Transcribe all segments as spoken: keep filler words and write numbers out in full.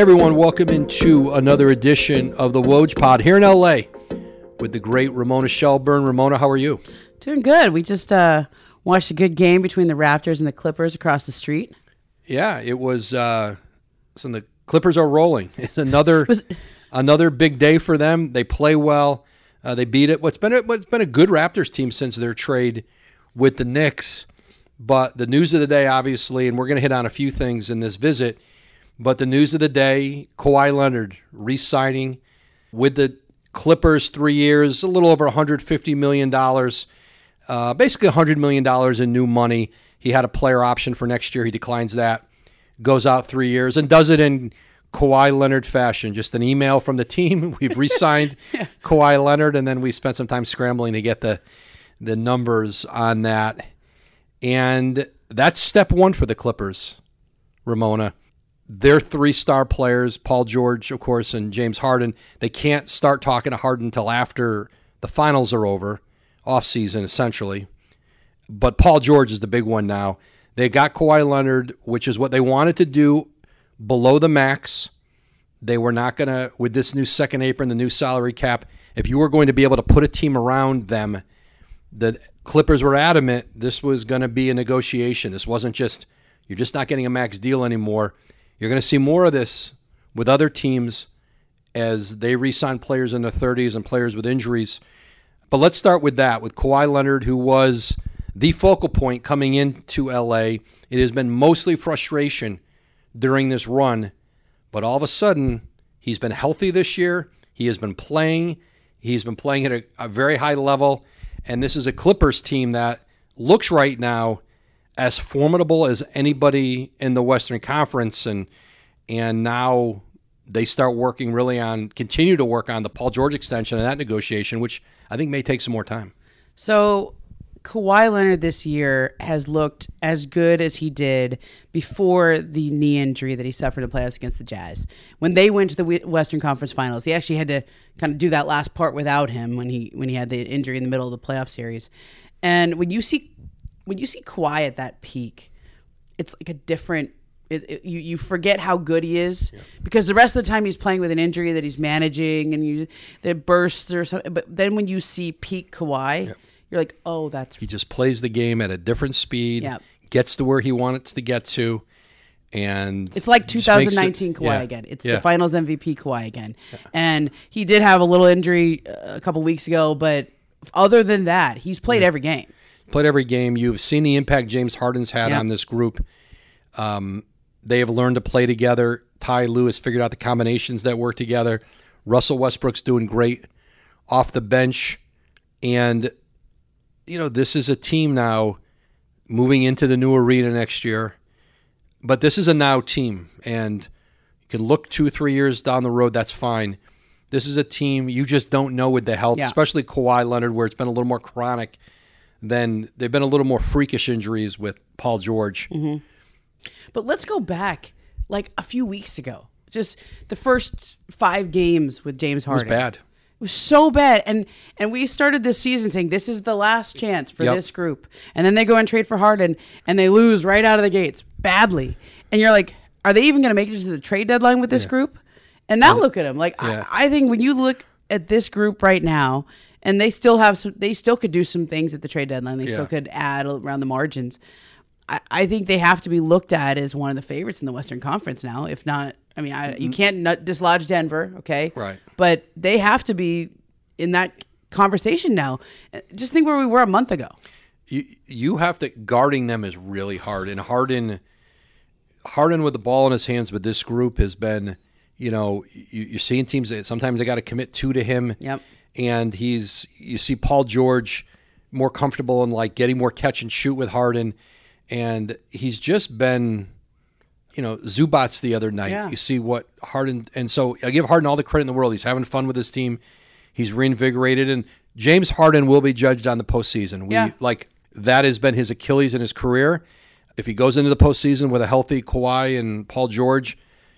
Everyone, welcome into another edition of the Woj Pod here in L A with the great Ramona Shelburne. Ramona, how are you? Doing good. We just uh, watched a good game between the Raptors and the Clippers across the street. Yeah, it was. Uh, so the Clippers are rolling. It's another was, another big day for them. They play well. Uh, they beat it. What's been a, what's been a good Raptors team since their trade with the Knicks. But the news of the day, obviously, and we're going to hit on a few things in this visit. But the news of the day, Kawhi Leonard re-signing with the Clippers three years, a little over one hundred fifty million dollars, uh, basically one hundred million dollars in new money. He had a player option for next year. He declines that, goes out three years, and does it in Kawhi Leonard fashion. Just an email from the team. We've re-signed yeah. Kawhi Leonard, and then we spent some time scrambling to get the the numbers on that. And that's step one for the Clippers, Ramona. Their three-star players, Paul George, of course, and James Harden, they can't start talking to Harden until after the finals are over, off-season essentially. But Paul George is the big one now. They got Kawhi Leonard, which is what they wanted to do below the max. They were not going to, with this new second apron, the new salary cap, if you were going to be able to put a team around them, the Clippers were adamant this was going to be a negotiation. This wasn't just, you're just not getting a max deal anymore. You're going to see more of this with other teams as they re-sign players in their thirties and players with injuries. But let's start with that, with Kawhi Leonard, who was the focal point coming into L A. It has been mostly frustration during this run, but all of a sudden, he's been healthy this year. He has been playing. He's been playing at a, a very high level, and this is a Clippers team that looks right now as formidable as anybody in the Western Conference, and and now they start working really on, continue to work on the Paul George extension and that negotiation, which I think may take some more time. So Kawhi Leonard this year has looked as good as he did before the knee injury that he suffered in the playoffs against the Jazz. When they went to the Western Conference Finals, he actually had to kind of do that last part without him when he when he had the injury in the middle of the playoff series. And when you see When you see Kawhi at that peak, it's like a different it, it, you, you forget how good he is yeah. because the rest of the time he's playing with an injury that he's managing and you there bursts or something. But then when you see peak Kawhi, yeah. you're like, oh, that's he just plays the game at a different speed, yeah. gets to where he wants to get to, and it's like twenty nineteen it, Kawhi yeah. again. It's yeah. the Finals M V P Kawhi again, yeah. and he did have a little injury a couple weeks ago, but other than that, he's played yeah. every game. Played every game. You've seen the impact James Harden's had yeah. on this group. Um, they have learned to play together. Ty Lue has figured out the combinations that work together. Russell Westbrook's doing great off the bench. And, you know, this is a team now moving into the new arena next year. But this is a now team. And you can look two, three years down the road. That's fine. This is a team you just don't know with the health, yeah. especially Kawhi Leonard, where it's been a little more chronic. Then they've been a little more freakish injuries with Paul George. Mm-hmm. But let's go back like a few weeks ago. Just the first five games with James Harden. It was bad. It was so bad. And and we started this season saying this is the last chance for yep. this group. And then they go and trade for Harden and they lose right out of the gates badly. And you're like, are they even going to make it to the trade deadline with this yeah. group? And now and, look at them. Like yeah. I, I think when you look at this group right now, and they still have some, they still could do some things at the trade deadline. They yeah. still could add around the margins. I, I think they have to be looked at as one of the favorites in the Western Conference now. If not, I mean, I, mm-hmm. you can't not dislodge Denver, okay? Right. But they have to be in that conversation now. Just think where we were a month ago. You you have to, guarding them is really hard. And Harden, Harden with the ball in his hands with this group has been, you know, you, you're seeing teams that sometimes they got to commit two to him. Yep. And he's, you see Paul George more comfortable and like getting more catch and shoot with Harden. And he's just been, you know, Zubats the other night. Yeah. You see what Harden, and so I give Harden all the credit in the world. He's having fun with his team. He's reinvigorated. And James Harden will be judged on the postseason. We, yeah. like, that has been his Achilles in his career. If he goes into the postseason with a healthy Kawhi and Paul George,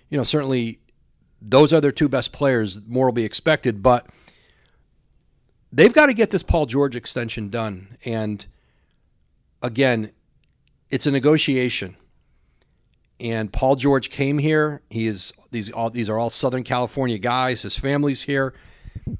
you know, certainly those are their two best players. More will be expected, but they've got to get this Paul George extension done. And, again, it's a negotiation. and Paul George came here. He is these all these are all Southern California guys. His family's here.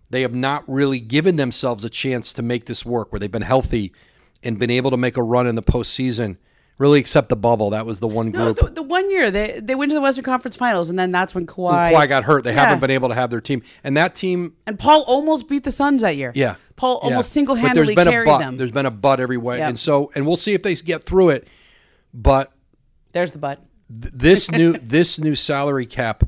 They have not really given themselves a chance to make this work, where they've been healthy and been able to make a run in the postseason. Really, except the bubble. That was the one group. No, the, the one year they they went to the Western Conference Finals, and then that's when Kawhi when Kawhi got hurt. They yeah. haven't been able to have their team, and that team. And Paul almost beat the Suns that year. Yeah, Paul almost yeah. single handedly carried but. them. There's been a but every way, yep. and so and we'll see if they get through it. But there's the but. Th- this new this new salary cap,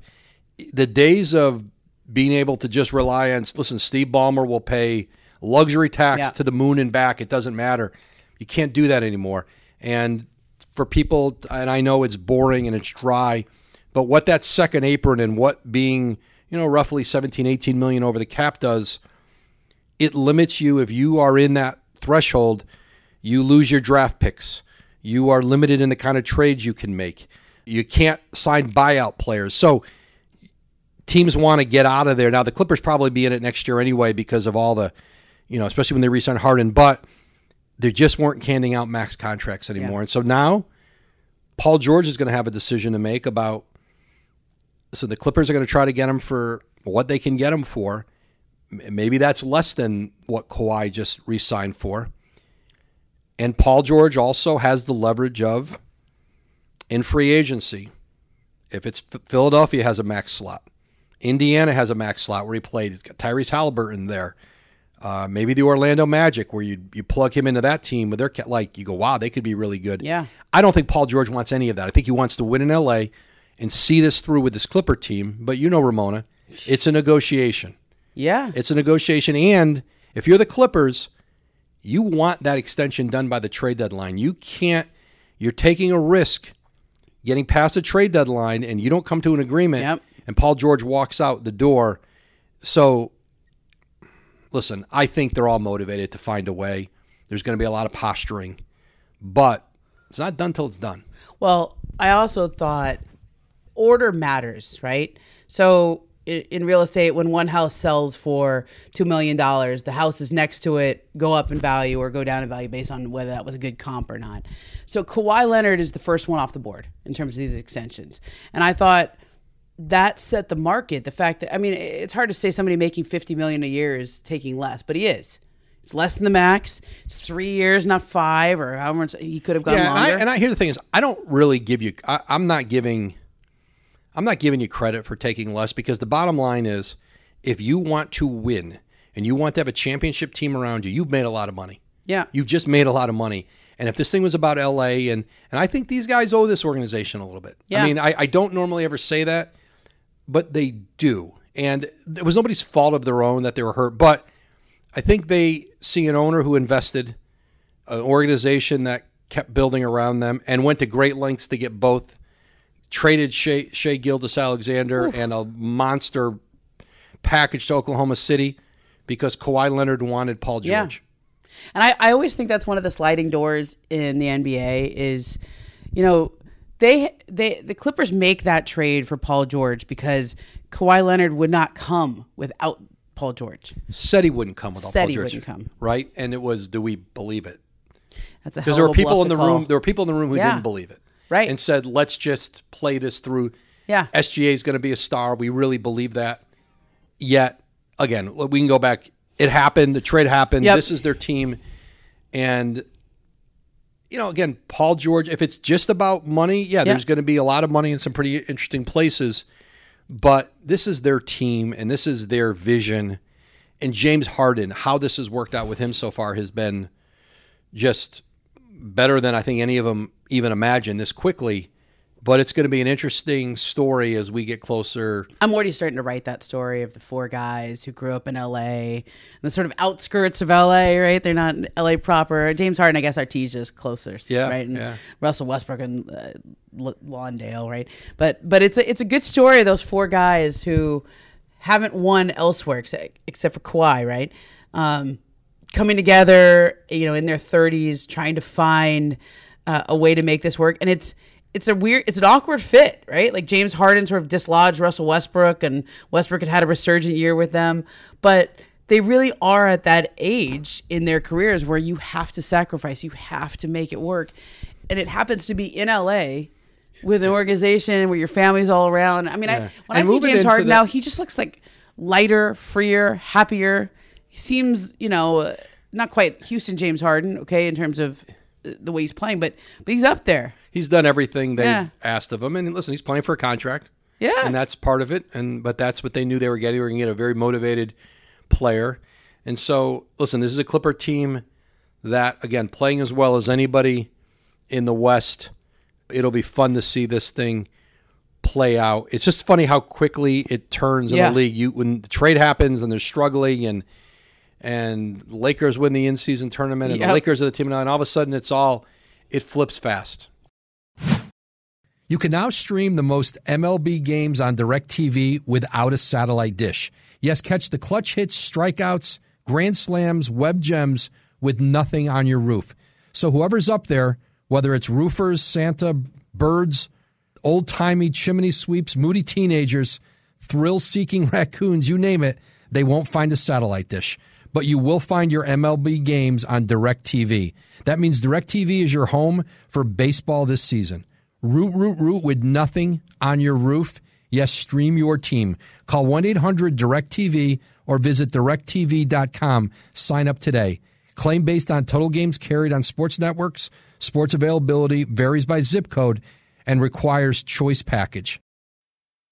the days of being able to just rely on listen, Steve Ballmer will pay luxury tax yeah. to the moon and back. It doesn't matter. You can't do that anymore, and. For people, and I know it's boring and it's dry, but what that second apron and what being, you know, roughly seventeen, eighteen million over the cap does, it limits you. If you are in that threshold, you lose your draft picks. You are limited in the kind of trades you can make. You can't sign buyout players. So teams want to get out of there. Now, the Clippers probably be in it next year anyway because of all the, you know, especially when they re-sign Harden, but they just weren't handing out max contracts anymore. Yeah. And so now Paul George is going to have a decision to make about, so the Clippers are going to try to get him for what they can get him for. Maybe that's less than what Kawhi just re-signed for. And Paul George also has the leverage of, in free agency, if it's Philadelphia has a max slot, Indiana has a max slot where he played. He's got Tyrese Halliburton there. Uh, maybe the Orlando Magic, where you you plug him into that team, where they're like, you go, wow, they could be really good. Yeah, I don't think Paul George wants any of that. I think he wants to win in L A and see this through with this Clipper team. But you know, Ramona, it's a negotiation. Yeah, it's a negotiation. And if you're the Clippers, you want that extension done by the trade deadline. You can't. You're taking a risk getting past the trade deadline, and you don't come to an agreement. Yep. And Paul George walks out the door. So. Listen, I think they're all motivated to find a way. There's going to be a lot of posturing, but it's not done till it's done. Well, I also thought order matters, right? So in real estate, when one house sells for two million dollars, the houses next to it go up in value or go down in value based on whether that was a good comp or not. So Kawhi Leonard is the first one off the board in terms of these extensions. And I thought that set the market. The fact that, I mean, it's hard to say somebody making fifty million dollars a year is taking less, but he is. It's less than the max. It's three years, not five, or however much he could have gone yeah, longer. And I, and I hear the thing is, I don't really give you. I, I'm not giving. I'm not giving you credit for taking less, because the bottom line is, if you want to win and you want to have a championship team around you, you've made a lot of money. Yeah, you've just made a lot of money. And if this thing was about L A, and and I think these guys owe this organization a little bit. Yeah. I mean, I, I don't normally ever say that. But they do. And it was nobody's fault of their own that they were hurt. But I think they see an owner who invested, an organization that kept building around them and went to great lengths to get both, traded Shai, Shai Gilgeous-Alexander and a monster package to Oklahoma City because Kawhi Leonard wanted Paul George. Yeah. And I, I always think that's one of the sliding doors in the N B A is, you know, They they the Clippers make that trade for Paul George because Kawhi Leonard would not come without Paul George. Said he wouldn't come without Said Paul George. Said he wouldn't come. Right? And it was, do we believe it? That's a hell of a bluff to call. Because there were people in the room. There were people in the room who yeah. didn't believe it. Right. And said, let's just play this through. Yeah. S G A is going to be a star. We really believe that. Yet again, we can go back. It happened. The trade happened. Yep. This is their team, and. You know, again, Paul George, if it's just about money, yeah, yeah. there's going to be a lot of money in some pretty interesting places. But this is their team, and this is their vision. And James Harden, how this has worked out with him so far has been just better than I think any of them even imagined this quickly. But it's going to be an interesting story as we get closer. I'm already starting to write that story of the four guys who grew up in L A and the sort of outskirts of L A, right? They're not L A proper. James Harden, I guess, Artesia's closer, yeah, right? And yeah. Russell Westbrook and uh, L- Lawndale, right? But but it's a, it's a good story of those four guys who haven't won elsewhere except, except for Kawhi, right? Um, coming together, you know, in their thirties, trying to find uh, a way to make this work. And it's... It's a weird, it's an awkward fit, right? Like James Harden sort of dislodged Russell Westbrook, and Westbrook had had a resurgent year with them. But they really are at that age in their careers where you have to sacrifice, you have to make it work. And it happens to be in L A with an organization where your family's all around. I mean, yeah. I when and I see James Harden the- now, he just looks like lighter, freer, happier. He seems, you know, not quite Houston James Harden, okay, in terms of the way he's playing, but but he's up there. He's done everything they've yeah. asked of him, and listen, he's playing for a contract. Yeah, and that's part of it. And but that's what they knew they were getting. They were going to get a very motivated player. And so, listen, this is a Clipper team that, again, playing as well as anybody in the West. It'll be fun to see this thing play out. It's just funny how quickly it turns in yeah. the league. You when the trade happens and they're struggling, and and Lakers win the in-season tournament, and yep. the Lakers are the team now, and all of a sudden it's all it flips fast. You can now stream the most M L B games on DirecTV without a satellite dish. Yes, catch the clutch hits, strikeouts, grand slams, web gems with nothing on your roof. So whoever's up there, whether it's roofers, Santa, birds, old-timey chimney sweeps, moody teenagers, thrill-seeking raccoons, you name it, they won't find a satellite dish. But you will find your M L B games on DirecTV. That means DirecTV is your home for baseball this season. Root, root, root with nothing on your roof. Yes, stream your team. Call one eight hundred direct T V or visit direct T V dot com. Sign up today. Claim based on total games carried on sports networks. Sports availability varies by zip code and requires choice package.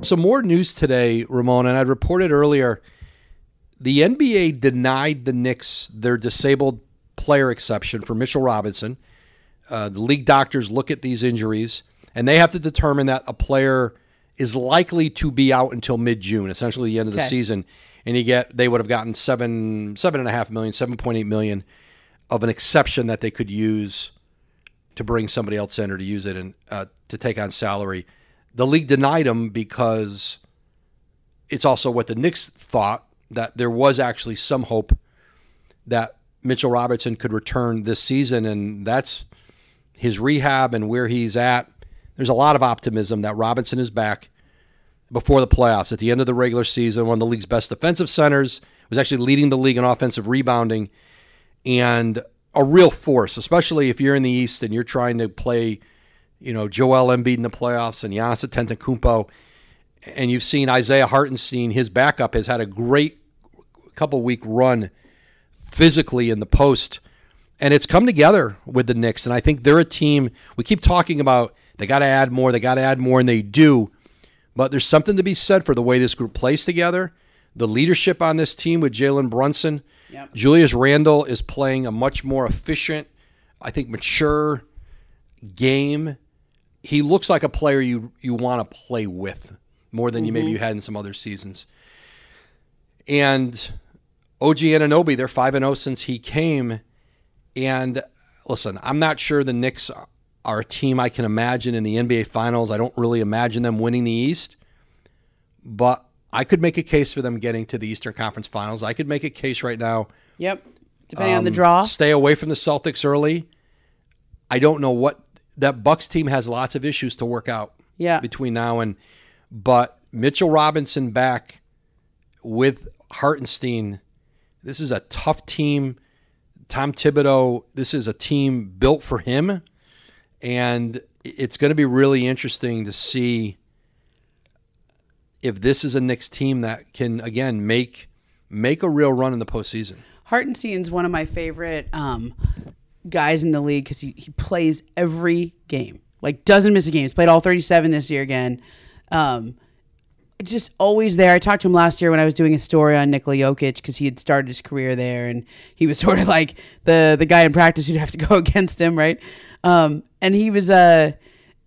Some more news today, Ramona, and I reported earlier, the N B A denied the Knicks their disabled player exception for Mitchell Robinson. Uh, the league doctors look at these injuries, and they have to determine that a player is likely to be out until mid-June, essentially the end of okay. the season, and you get they would have gotten seven, seven and a half million, seven point eight million of an exception that they could use to bring somebody else in or to use it and uh, to take on salary. The league denied him because it's also what the Knicks thought, that there was actually some hope that Mitchell Robinson could return this season, and that's his rehab and where he's at. There's a lot of optimism that Robinson is back before the playoffs. At the end of the regular season, one of the league's best defensive centers, was actually leading the league in offensive rebounding, and a real force, especially if you're in the East and you're trying to play – you know, Joel Embiid in the playoffs and Giannis Antetokounmpo. And you've seen Isaiah Hartenstein, his backup, has had a great couple-week run physically in the post. And it's come together with the Knicks. And I think they're a team, we keep talking about they got to add more, they got to add more, and they do. But there's something to be said for the way this group plays together, the leadership on this team with Jalen Brunson. Yep. Julius Randle is playing a much more efficient, I think mature game. He looks like a player you you want to play with more than you mm-hmm. maybe you had in some other seasons. And O G Anunoby, they're five and oh since he came. And listen, I'm not sure the Knicks are a team I can imagine in the N B A Finals. I don't really imagine them winning the East. But I could make a case for them getting to the Eastern Conference Finals. I could make a case right now. Yep, depending um, on the draw. Stay away from the Celtics early. I don't know what... That Bucks team has lots of issues to work out yeah. between now and, but Mitchell Robinson back with Hartenstein. This is a tough team. Tom Thibodeau, this is a team built for him. And it's going to be really interesting to see if this is a Knicks team that can, again, make make a real run in the postseason. Hartenstein's one of my favorite um guys in the league because he, he plays every game, like doesn't miss a game. He's played all thirty-seven this year again. Um, just always there. I talked to him last year when I was doing a story on Nikola Jokic because he had started his career there, and he was sort of like the the guy in practice who'd have to go against him, right? Um, and he was a.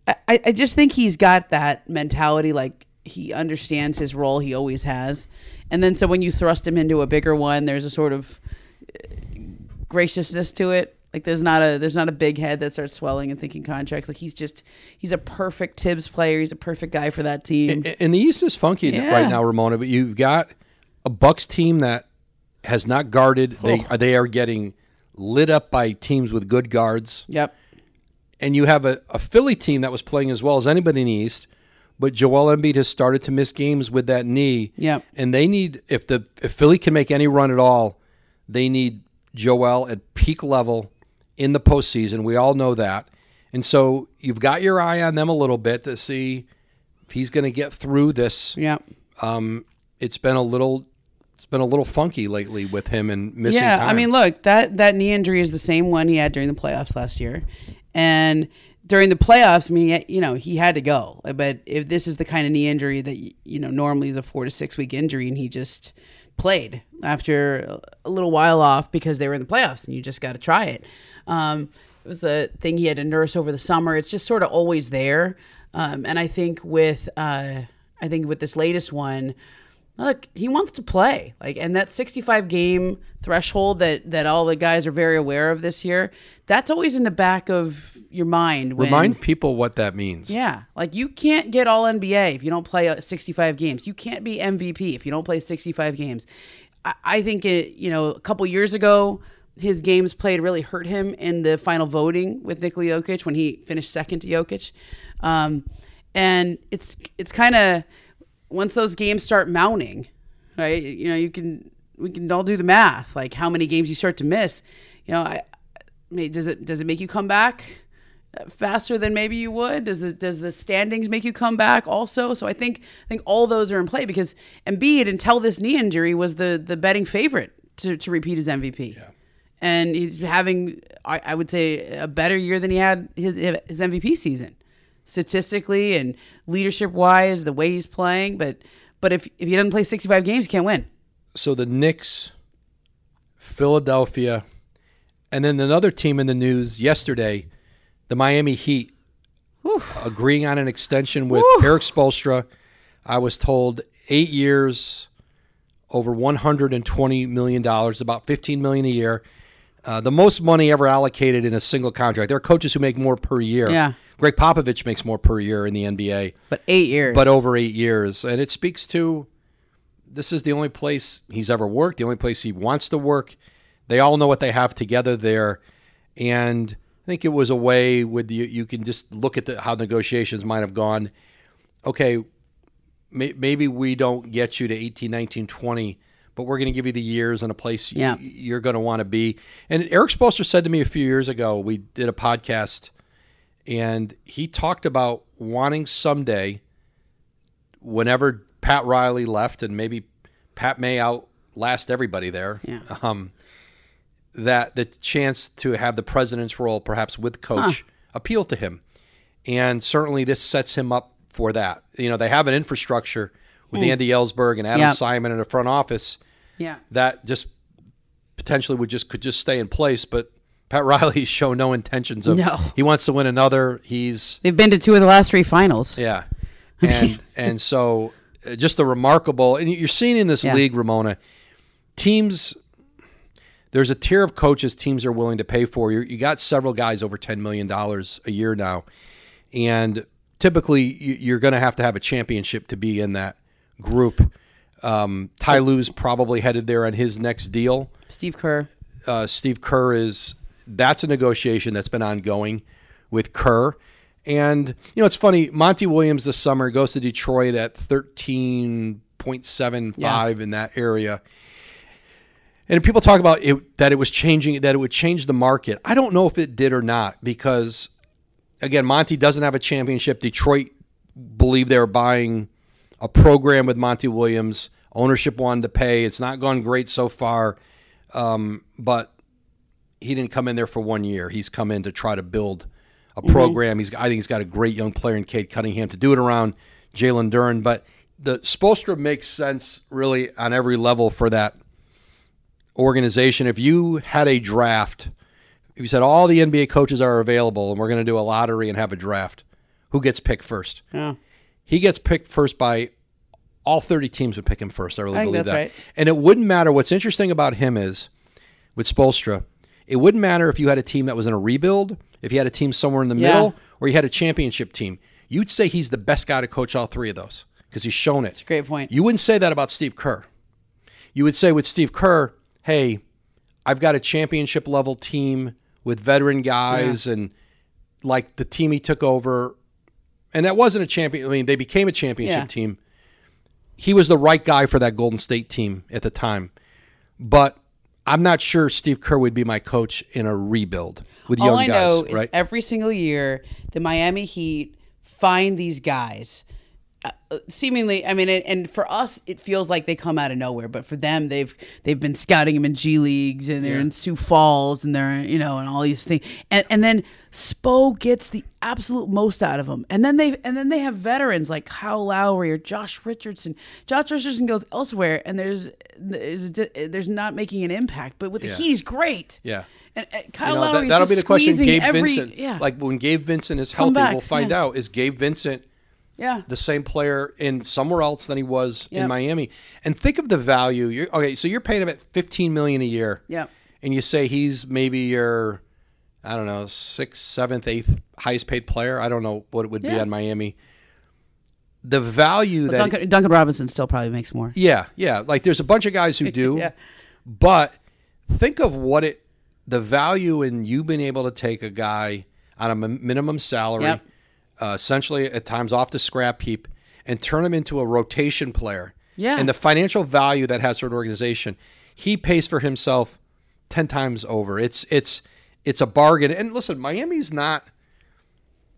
Uh, I, I just think he's got that mentality, like he understands his role. He always has, and then so when you thrust him into a bigger one, there's a sort of graciousness to it. Like there's not a there's not a big head that starts swelling and thinking contracts. Like he's just he's a perfect Tibbs player. He's a perfect guy for that team. And, and the East is funky yeah. right now, Ramona. But you've got a Bucks team that has not guarded. Oh. They are, they are getting lit up by teams with good guards. Yep. And you have a, a Philly team that was playing as well as anybody in the East, but Joel Embiid has started to miss games with that knee. Yep. And they need if the if Philly can make any run at all, they need Joel at peak level. In the postseason, we all know that. And so you've got your eye on them a little bit to see if he's going to get through this. Yeah. Um, it's been a little it's been a little funky lately with him and missing yeah, time. Yeah, I mean, look, that, that knee injury is the same one he had during the playoffs last year. And during the playoffs, I mean, you know, he had to go. But if this is the kind of knee injury that, you know, normally is a four to six week injury, and he just played after a little while off because they were in the playoffs, and you just got to try it. Um, it was a thing he had to nurse over the summer. It's just sort of always there. Um, and I think with, uh, I think with this latest one, look, he wants to play. Like, and that sixty-five game threshold that, that all the guys are very aware of this year, that's always in the back of your mind. When, Remind people what that means. Yeah. Like you can't get all N B A if you don't play sixty-five games. You can't be M V P if you don't play sixty-five games. I, I think it, you know, a couple years ago, his games played really hurt him in the final voting with Nikola Jokic when he finished second to Jokic. Um, and it's it's kind of, once those games start mounting, right, you know, you can we can all do the math, like how many games you start to miss. You know, I, I does it does it make you come back faster than maybe you would? Does it does the standings make you come back also? So I think I think all those are in play because Embiid, until this knee injury, was the, the betting favorite to, to repeat his M V P. Yeah. And he's having, I, I would say, a better year than he had his his M V P season, statistically and leadership wise, the way he's playing. But but if if he doesn't play sixty-five games, he can't win. So the Knicks, Philadelphia, and then another team in the news yesterday, the Miami Heat, Oof. agreeing on an extension with Oof. Eric Spoelstra. I was told eight years, over one hundred and twenty million dollars, about fifteen million a year. Uh, the most money ever allocated in a single contract. There are coaches who make more per year. Yeah. Gregg Popovich makes more per year in the N B A. But eight years. But over eight years. And it speaks to this is the only place he's ever worked, the only place he wants to work. They all know what they have together there. And I think it was a way with you, you can just look at the, how negotiations might have gone. Okay, may, maybe we don't get you to eighteen, nineteen, twenty but we're going to give you the years and a place yeah. you, you're going to want to be. And Eric Spoelstra said to me a few years ago, we did a podcast, and he talked about wanting someday, whenever Pat Riley left, and maybe Pat may outlast everybody there, yeah. um, that the chance to have the president's role, perhaps with coach, huh. appeal to him. And certainly this sets him up for that. You know, they have an infrastructure with mm. Andy Ellsberg and Adam yep. Simon in the front office. Yeah. That just potentially would just could just stay in place, but Pat Riley's shown no intentions of no. He wants to win another. He's They've been to two of the last three finals. Yeah. And and so just a remarkable, and you're seeing in this yeah. league, Ramona, teams, there's a tier of coaches teams are willing to pay for. You you got several guys over ten million dollars a year now. And typically you're going to have to have a championship to be in that group. Um, Ty Lue's probably headed there on his next deal. Steve Kerr. Uh, Steve Kerr is, that's a negotiation that's been ongoing with Kerr. And, you know, it's funny, Monty Williams this summer goes to Detroit at thirteen point seven five yeah. in that area. And people talk about it, that it was changing, that it would change the market. I don't know if it did or not because, again, Monty doesn't have a championship. Detroit believed they were buying a program with Monty Williams. Ownership wanted to pay. It's not gone great so far, um, but he didn't come in there for one year. He's come in to try to build a program. Mm-hmm. He's, I think he's got a great young player in Cade Cunningham to do it around, Jalen Duren. But the Spoelstra makes sense really on every level for that organization. If you had a draft, if you said all the N B A coaches are available and we're going to do a lottery and have a draft, who gets picked first? Yeah. He gets picked first by all thirty teams would pick him first. I really I believe that's that. Right. And it wouldn't matter. What's interesting about him is, with Spoelstra, It wouldn't matter if you had a team that was in a rebuild, if you had a team somewhere in the yeah. middle, or you had a championship team. You'd say he's the best guy to coach all three of those because he's shown it. That's a great point. You wouldn't say that about Steve Kerr. You would say with Steve Kerr, hey, I've got a championship level team with veteran guys yeah. and like the team he took over. And that wasn't a champion. I mean, they became a championship yeah. team. He was the right guy for that Golden State team at the time. But I'm not sure Steve Kerr would be my coach in a rebuild with young guys. All I know guys, is right? every single year, the Miami Heat find these guys. Uh, seemingly, I mean, it, and for us, it feels like they come out of nowhere. But for them, they've they've been scouting them in G Leagues, and they're yeah. in Sioux Falls, and they're you know, and all these things. And and then Spo gets the absolute most out of them. And then they and then they have veterans like Kyle Lowry or Josh Richardson. Josh Richardson goes elsewhere, and there's there's, there's not making an impact. But with yeah. the Heat, he's great. Yeah. And, and Kyle you know, Lowry. That, that'll be the question. Gabe every, Vincent. Yeah. Like when Gabe Vincent is healthy, we'll find yeah. out is Gabe Vincent. Yeah, the same player in somewhere else than he was yep. in Miami. And think of the value. You're, okay, so you're paying him at fifteen million dollars a year. Yeah, and you say he's maybe your, I don't know, sixth, seventh, eighth highest paid player. I don't know what it would yeah. be on Miami. The value well, that Duncan, he, Duncan Robinson still probably makes more. Yeah, yeah. Like there's a bunch of guys who do, yeah. but think of what it the value in you being able to take a guy on a m- minimum salary. Yep. Uh, essentially at times off the scrap heap and turn him into a rotation player. Yeah. And the financial value that has for an organization, he pays for himself ten times over. It's it's it's a bargain. And listen, Miami's not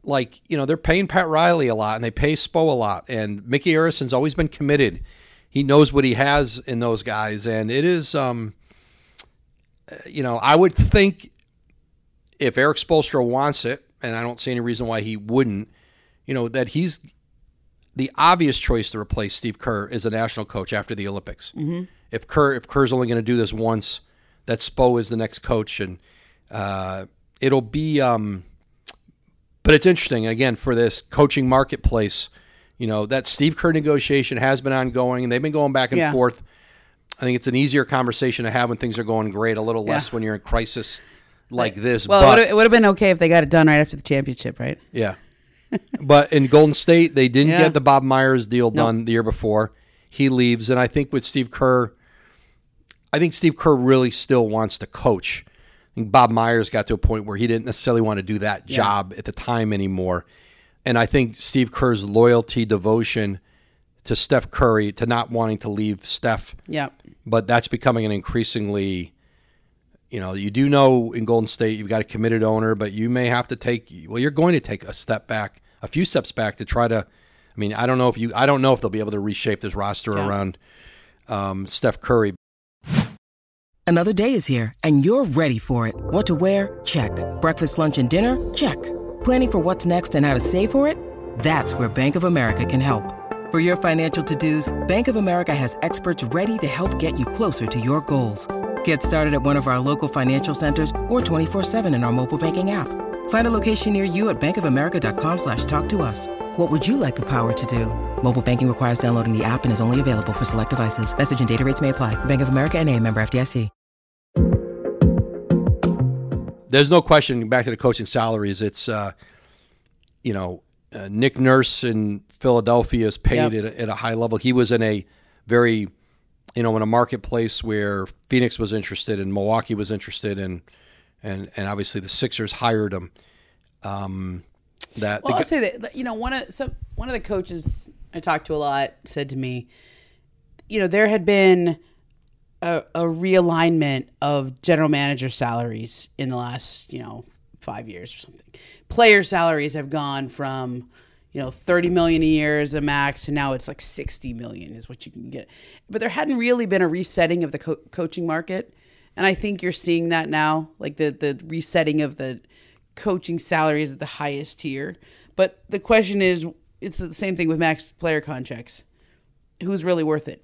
like, you know, they're paying Pat Riley a lot and they pay Spo a lot. And Mickey Aronson's always been committed. He knows what he has in those guys. And it is, um, you know, I would think if Eric Spoelstra wants it, and I don't see any reason why he wouldn't, you know, that he's the obvious choice to replace Steve Kerr as a national coach after the Olympics. Mm-hmm. If Kerr, if Kerr's only going to do this once, that Spo is the next coach, and uh, it'll be. Um, but it's interesting again for this coaching marketplace. You know, that Steve Kerr negotiation has been ongoing, and they've been going back and yeah. forth. I think it's an easier conversation to have when things are going great, a little less yeah. when you're in crisis. Like this, well, but, it would have been okay if they got it done right after the championship, right? Yeah, but in Golden State, they didn't yeah. get the Bob Myers deal done nope. the year before. He leaves, and I think with Steve Kerr, I think Steve Kerr really still wants to coach. I think Bob Myers got to a point where he didn't necessarily want to do that yeah. job at the time anymore, and I think Steve Kerr's loyalty, devotion to Steph Curry, to not wanting to leave Steph, yeah, but that's becoming an increasingly. You know, you do know in Golden State you've got a committed owner, but you may have to take, well, you're going to take a step back, a few steps back to try to, I mean, I don't know if you, I don't know if they'll be able to reshape this roster yeah. around um, Steph Curry. Another day is here and you're ready for it. What to wear? Check. Breakfast, lunch, and dinner? Check. Planning for what's next and how to save for it? That's where Bank of America can help. For your financial to-dos, Bank of America has experts ready to help get you closer to your goals. Get started at one of our local financial centers or twenty-four seven in our mobile banking app. Find a location near you at bankofamerica.com slash talk to us. What would you like the power to do? Mobile banking requires downloading the app and is only available for select devices. Message and data rates may apply. Bank of America N A, member F D I C. There's no question, back to the coaching salaries, it's, uh, you know, uh, Nick Nurse in Philadelphia is paid yep. at, a, at a high level. He was in a very... You know, in a marketplace where Phoenix was interested and Milwaukee was interested and and, and obviously the Sixers hired him. Um, that well, I'll say that you know one of some one of the coaches I talked to a lot said to me, you know, there had been a, a realignment of general manager salaries in the last you know five years or something. Player salaries have gone from. You know, thirty million dollars a year is a max, and now it's like sixty million dollars is what you can get. But there hadn't really been a resetting of the co- coaching market, and I think you're seeing that now, like the the resetting of the coaching salaries at the highest tier. But the question is, it's the same thing with max player contracts. Who's really worth it?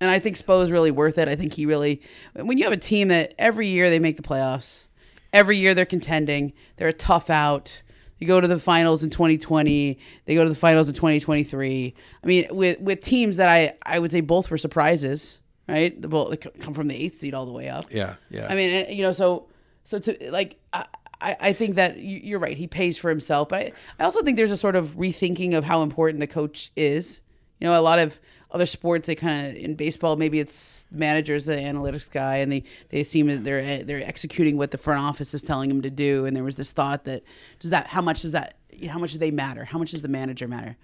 And I think Spo is really worth it. I think he really – when you have a team that every year they make the playoffs, every year they're contending, they're a tough out – you go to the finals in twenty twenty. They go to the finals in twenty twenty-three. I mean, with with teams that I, I would say both were surprises, right? They both come from the eighth seed all the way up. Yeah, yeah. I mean, you know, so So to like, I, I think that you're right. He pays for himself. But I, I also think there's a sort of rethinking of how important the coach is. You know, a lot of other sports, they kind of, in baseball, maybe it's managers, the analytics guy, and they, they seem that they're, they're executing what the front office is telling them to do. And there was this thought that, does that, how much does that, how much do they matter? How much does the manager matter?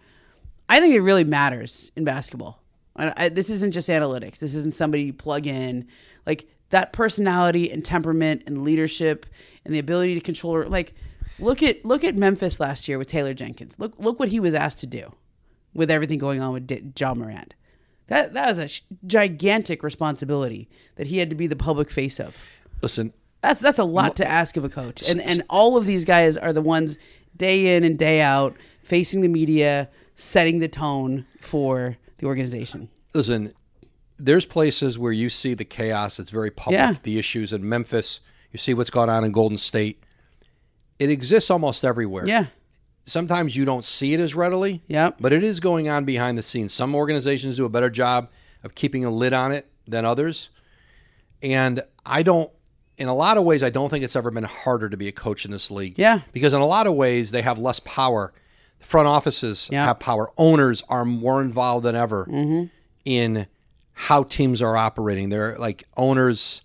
I think it really matters in basketball. I, I, this isn't just analytics. This isn't somebody you plug in. Like, that personality and temperament and leadership and the ability to control, like, look at look at Memphis last year with Taylor Jenkins. Look look what he was asked to do with everything going on with D- Ja Morant. That that was a sh- gigantic responsibility that he had to be the public face of. Listen, that's that's a lot to ask of a coach, and and all of these guys are the ones day in and day out facing the media, setting the tone for the organization. Listen. There's places where you see the chaos that's very public, yeah. The issues in Memphis. You see what's going on in Golden State. It exists almost everywhere. Yeah. Sometimes you don't see it as readily, yep. But it is going on behind the scenes. Some organizations do a better job of keeping a lid on it than others. And I don't, in a lot of ways, I don't think it's ever been harder to be a coach in this league. Yeah. Because in a lot of ways, they have less power. Front offices yep. have power. Owners are more involved than ever mm-hmm. in how teams are operating. They're like owners.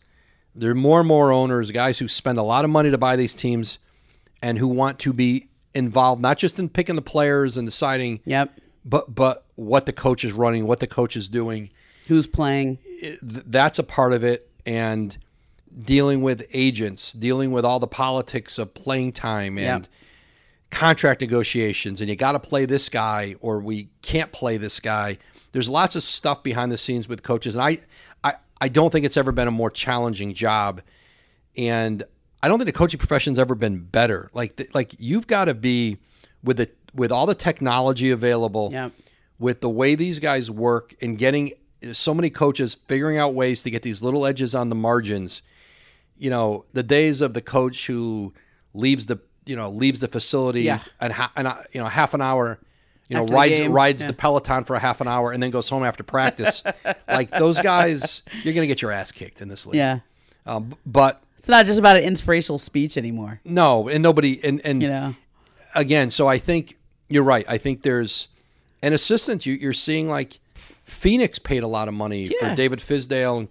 There are more and more owners, guys who spend a lot of money to buy these teams and who want to be involved, not just in picking the players and deciding, yep. but but what the coach is running, what the coach is doing. Who's playing. That's a part of it. And dealing with agents, dealing with all the politics of playing time and yep. contract negotiations, and you got to play this guy or we can't play this guy. There's lots of stuff behind the scenes with coaches, and I, I, I don't think it's ever been a more challenging job, and I don't think the coaching profession's ever been better. Like, the, like you've got to be with the with all the technology available, yeah. with the way these guys work, and getting so many coaches figuring out ways to get these little edges on the margins. You know, the days of the coach who leaves the you know leaves the facility yeah. and ha- and you know half an hour. You know, after rides the rides yeah. the Peloton for a half an hour and then goes home after practice. Like those guys, you're going to get your ass kicked in this league. Yeah, um, but it's not just about an inspirational speech anymore. No, and nobody, and and you know, again. So I think you're right. I think there's an assistant. You, you're seeing like Phoenix paid a lot of money yeah. for David Fizdale and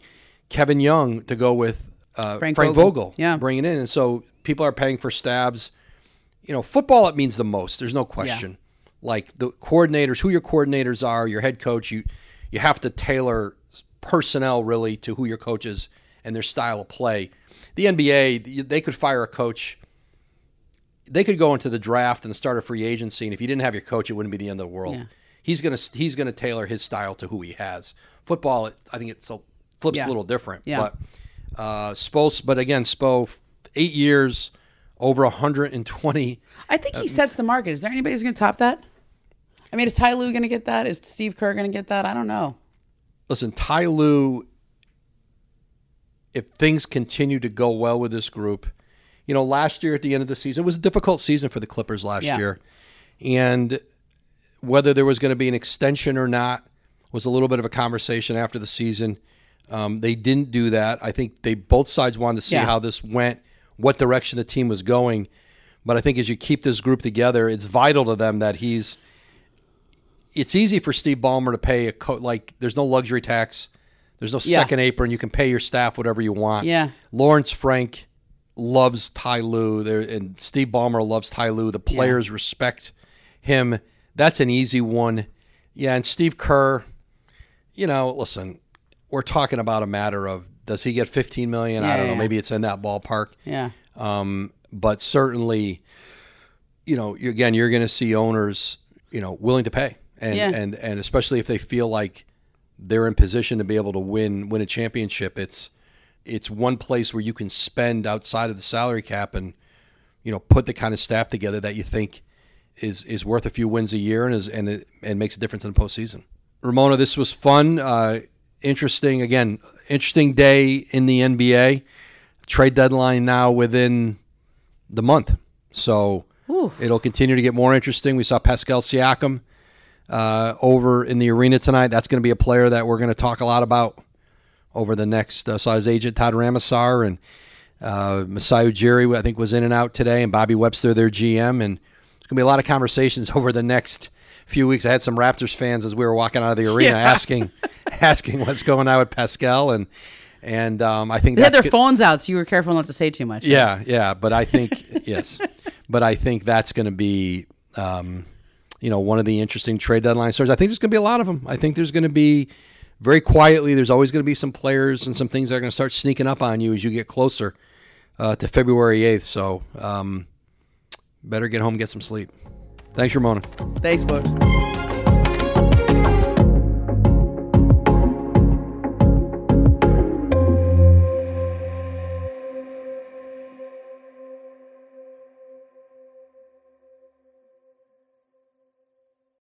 Kevin Young to go with uh, Frank, Frank Vogel, Vogel yeah. bringing in, and so people are paying for stabs. You know, football it means the most. There's no question. Yeah. Like the coordinators, who your coordinators are, your head coach, you you have to tailor personnel really to who your coach is and their style of play. The N B A, they could fire a coach. They could go into the draft and start a free agency, and if you didn't have your coach, it wouldn't be the end of the world. Yeah. He's gonna he's gonna tailor his style to who he has. Football, I think it flips yeah. a little different. Yeah. But uh, Spo, but again, Spo, eight years, over one hundred twenty. I think he uh, sets the market. Is there anybody who's gonna top that? I mean, is Ty Lue going to get that? Is Steve Kerr going to get that? I don't know. Listen, Ty Lue, if things continue to go well with this group, you know, last year at the end of the season, it was a difficult season for the Clippers last yeah. year. And whether there was going to be an extension or not was a little bit of a conversation after the season. Um, they didn't do that. I think they both sides wanted to see yeah. how this went, what direction the team was going. But I think as you keep this group together, it's vital to them that he's... It's easy for Steve Ballmer to pay a coach. Like, there's no luxury tax. There's no yeah. second apron. You can pay your staff whatever you want. Yeah. Lawrence Frank loves Ty Lue. They're, and Steve Ballmer loves Ty Lue. The players yeah. respect him. That's an easy one. Yeah, and Steve Kerr, you know, listen, we're talking about a matter of, does he get fifteen million dollars? Yeah, I don't yeah. know. Maybe it's in that ballpark. Yeah. Um, but certainly, you know, again, you're going to see owners, you know, willing to pay. And, yeah. and and especially if they feel like they're in position to be able to win win a championship, it's it's one place where you can spend outside of the salary cap and, you know, put the kind of staff together that you think is is worth a few wins a year and is and it, and makes a difference in the postseason. Ramona, this was fun, uh, interesting. Again, interesting day in the N B A. Trade deadline now within the month, so Ooh. It'll continue to get more interesting. We saw Pascal Siakam. Uh, over in the arena tonight. That's going to be a player that we're going to talk a lot about over the next. Uh, so his agent Todd Ramasar and Uh, Masai Ujiri, I think, was in and out today, and Bobby Webster, their G M. And there's going to be a lot of conversations over the next few weeks. I had some Raptors fans as we were walking out of the arena yeah. asking asking what's going on with Pascal. And and um, I think they that's had their good. phones out, so you were careful not to say too much. Yeah, right? yeah. But I think, yes. But I think that's going to be... Um, you know, one of the interesting trade deadline stories. I think there's going to be a lot of them. I think there's going to be, very quietly, there's always going to be some players and some things that are going to start sneaking up on you as you get closer uh, to February eighth. So um, better get home, get some sleep. Thanks, Ramona. Thanks, folks.